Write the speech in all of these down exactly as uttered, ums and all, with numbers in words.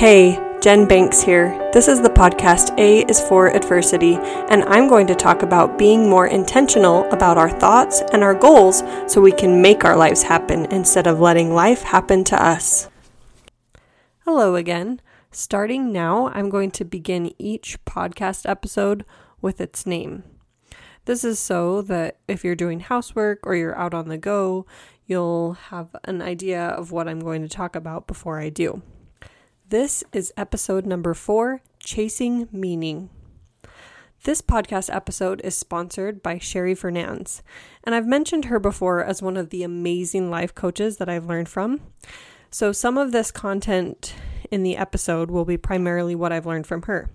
Hey, Jen Banks here. This is the podcast A is for Adversity, and I'm going to talk about being more intentional about our thoughts and our goals so we can make our lives happen instead of letting life happen to us. Hello again. Starting now, I'm going to begin each podcast episode with its name. This is so that if you're doing housework or you're out on the go, you'll have an idea of what I'm going to talk about before I do. This is episode number four, Chasing Meaning. This podcast episode is sponsored by Sherry Fernandes, and I've mentioned her before as one of the amazing life coaches that I've learned from. So some of this content in the episode will be primarily what I've learned from her.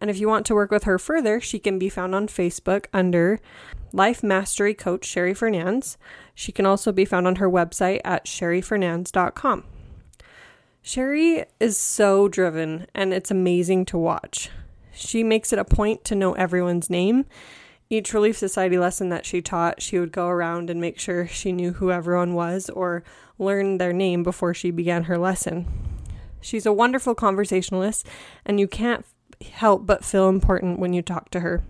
And if you want to work with her further, she can be found on Facebook under Life Mastery Coach Sherry Fernandes. She can also be found on her website at sherry fernandes dot com. Sherry is so driven, and it's amazing to watch. She makes it a point to know everyone's name. Each Relief Society lesson that she taught, she would go around and make sure she knew who everyone was or learn their name before she began her lesson. She's a wonderful conversationalist, and you can't help but feel important when you talk to her.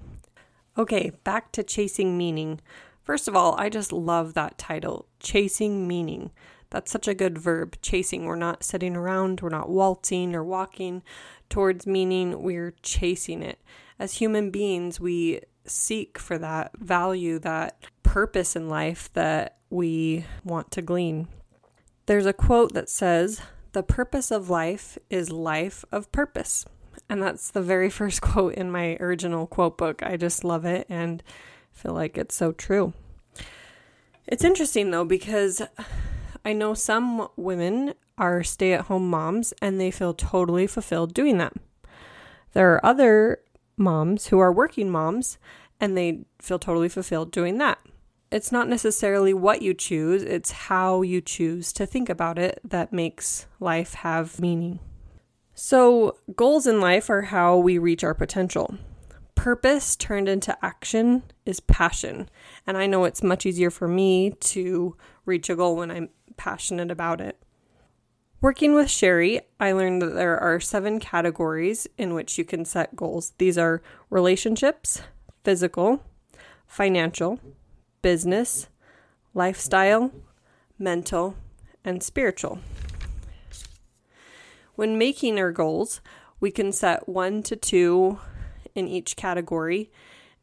Okay, back to Chasing Meaning. First of all, I just love that title, Chasing Meaning. That's such a good verb, chasing. We're not sitting around, we're not waltzing or walking towards meaning, we're chasing it. As human beings, we seek for that value, that purpose in life that we want to glean. There's a quote that says, "The purpose of life is life of purpose." And that's the very first quote in my original quote book. I just love it and feel like it's so true. It's interesting though, because I know some women are stay-at-home moms and they feel totally fulfilled doing that. There are other moms who are working moms and they feel totally fulfilled doing that. It's not necessarily what you choose, it's how you choose to think about it that makes life have meaning. So goals in life are how we reach our potential. Purpose turned into action is passion. And I know it's much easier for me to reach a goal when I'm passionate about it. Working with Sherry, I learned that there are seven categories in which you can set goals. These are relationships, physical, financial, business, lifestyle, mental, and spiritual. When making our goals, we can set one to two in each category,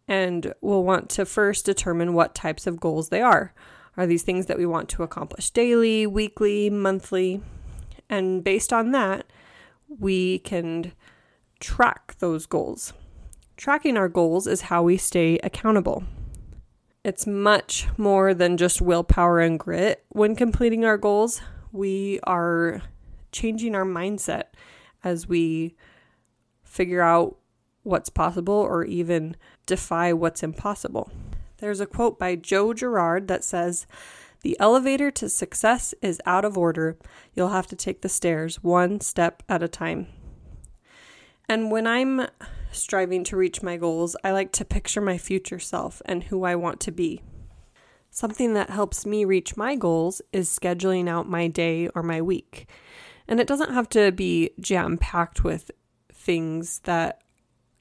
and we'll want to first determine what types of goals they are. Are these things that we want to accomplish daily, weekly, monthly? And based on that, we can track those goals. Tracking our goals is how we stay accountable. It's much more than just willpower and grit. When completing our goals, we are changing our mindset as we figure out what's possible or even defy what's impossible. There's a quote by Joe Girard that says, "The elevator to success is out of order. You'll have to take the stairs one step at a time." And when I'm striving to reach my goals, I like to picture my future self and who I want to be. Something that helps me reach my goals is scheduling out my day or my week. And it doesn't have to be jam-packed with things that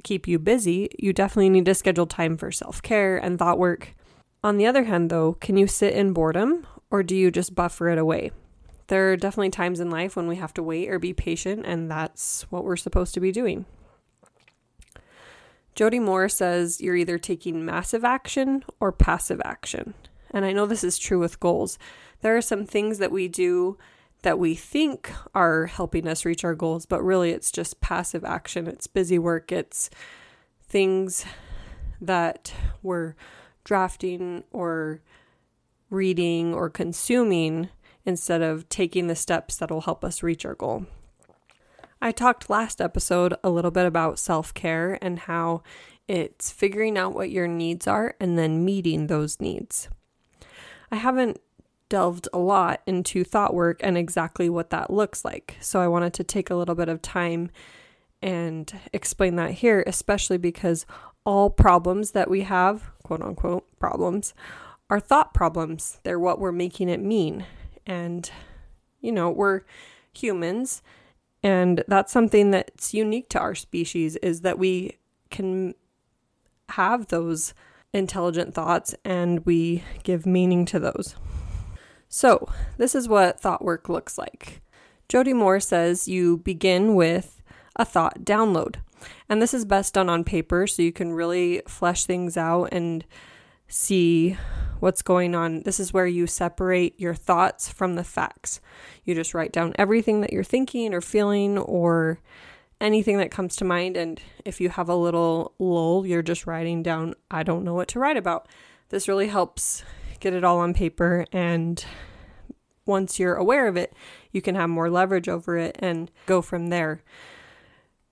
keep you busy. You definitely need to schedule time for self-care and thought work. On the other hand though, can you sit in boredom or do you just buffer it away? There are definitely times in life when we have to wait or be patient, and that's what we're supposed to be doing. Jody Moore says you're either taking massive action or passive action. And I know this is true with goals. There are some things that we do that we think are helping us reach our goals, but really it's just passive action. It's busy work. It's things that we're drafting or reading or consuming instead of taking the steps that will help us reach our goal. I talked last episode a little bit about self-care and how it's figuring out what your needs are and then meeting those needs. I haven't delved a lot into thought work and exactly what that looks like. So I wanted to take a little bit of time and explain that here, especially because all problems that we have, quote unquote problems, are thought problems. They're what we're making it mean. And, you know, we're humans And that's something that's unique to our species, is that we can have those intelligent thoughts and we give meaning to those. So this is what thought work looks like. Jody Moore says you begin with a thought download. And this is best done on paper so you can really flesh things out and see what's going on. This is where you separate your thoughts from the facts. You just write down everything that you're thinking or feeling or anything that comes to mind. And if you have a little lull, you're just writing down, I don't know what to write about. This really helps get it all on paper. And once you're aware of it, you can have more leverage over it and go from there.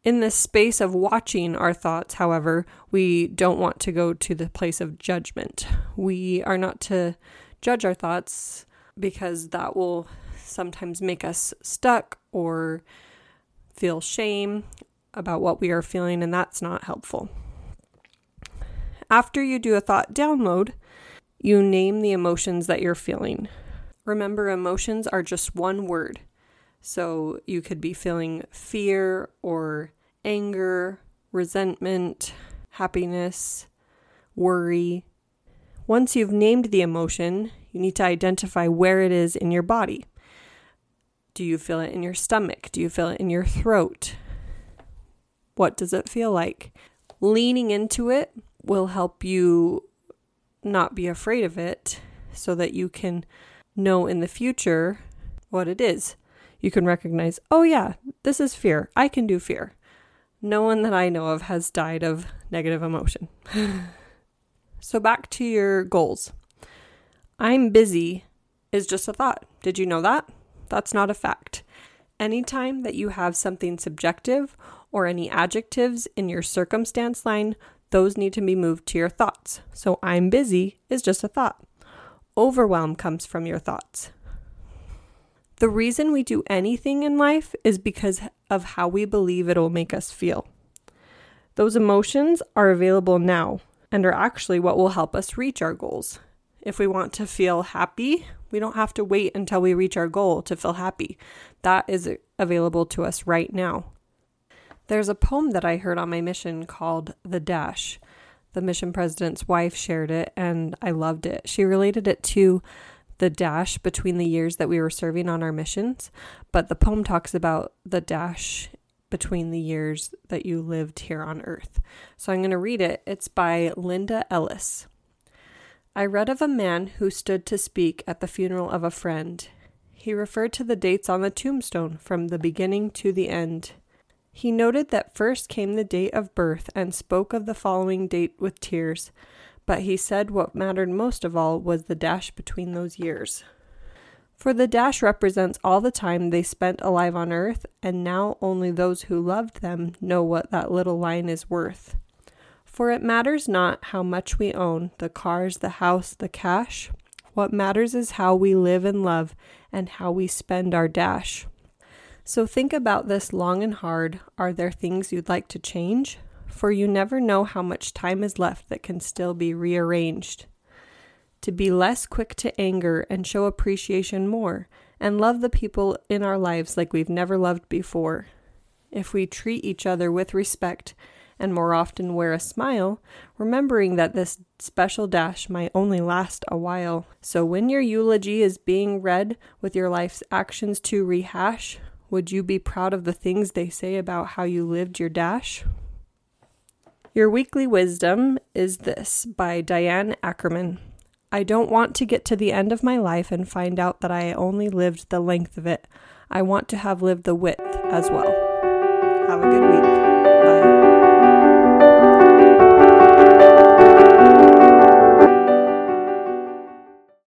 In this space of watching our thoughts, however, we don't want to go to the place of judgment. We are not to judge our thoughts because that will sometimes make us stuck or feel shame about what we are feeling, and that's not helpful. After you do a thought download, you name the emotions that you're feeling. Remember, emotions are just one word. So you could be feeling fear or anger, resentment, happiness, worry. Once you've named the emotion, you need to identify where it is in your body. Do you feel it in your stomach? Do you feel it in your throat? What does it feel like? Leaning into it will help you not be afraid of it so that you can know in the future what it is. You can recognize, oh yeah, this is fear. I can do fear. No one that I know of has died of negative emotion. So back to your goals. I'm busy is just a thought. Did you know that? That's not a fact. Anytime that you have something subjective or any adjectives in your circumstance line, those need to be moved to your thoughts. So I'm busy is just a thought. Overwhelm comes from your thoughts. The reason we do anything in life is because of how we believe it'll make us feel. Those emotions are available now and are actually what will help us reach our goals. If we want to feel happy, we don't have to wait until we reach our goal to feel happy. That is available to us right now. There's a poem that I heard on my mission called The Dash. The mission president's wife shared it and I loved it. She related it to the dash between the years that we were serving on our missions, but the poem talks about the dash between the years that you lived here on earth. So I'm going to read it. It's by Linda Ellis. I read of a man who stood to speak at the funeral of a friend. He referred to the dates on the tombstone from the beginning to the end. He noted that first came the date of birth and spoke of the following date with tears. But he said what mattered most of all was the dash between those years. For the dash represents all the time they spent alive on earth, and now only those who loved them know what that little line is worth. For it matters not how much we own, the cars, the house, the cash. What matters is how we live and love, and how we spend our dash. So think about this long and hard. Are there things you'd like to change? For you never know how much time is left that can still be rearranged. To be less quick to anger and show appreciation more, and love the people in our lives like we've never loved before. If we treat each other with respect, and more often wear a smile, remembering that this special dash might only last a while. So when your eulogy is being read with your life's actions to rehash, would you be proud of the things they say about how you lived your dash? Your Weekly Wisdom is this, by Diane Ackerman. I don't want to get to the end of my life and find out that I only lived the length of it. I want to have lived the width as well. Have a good week.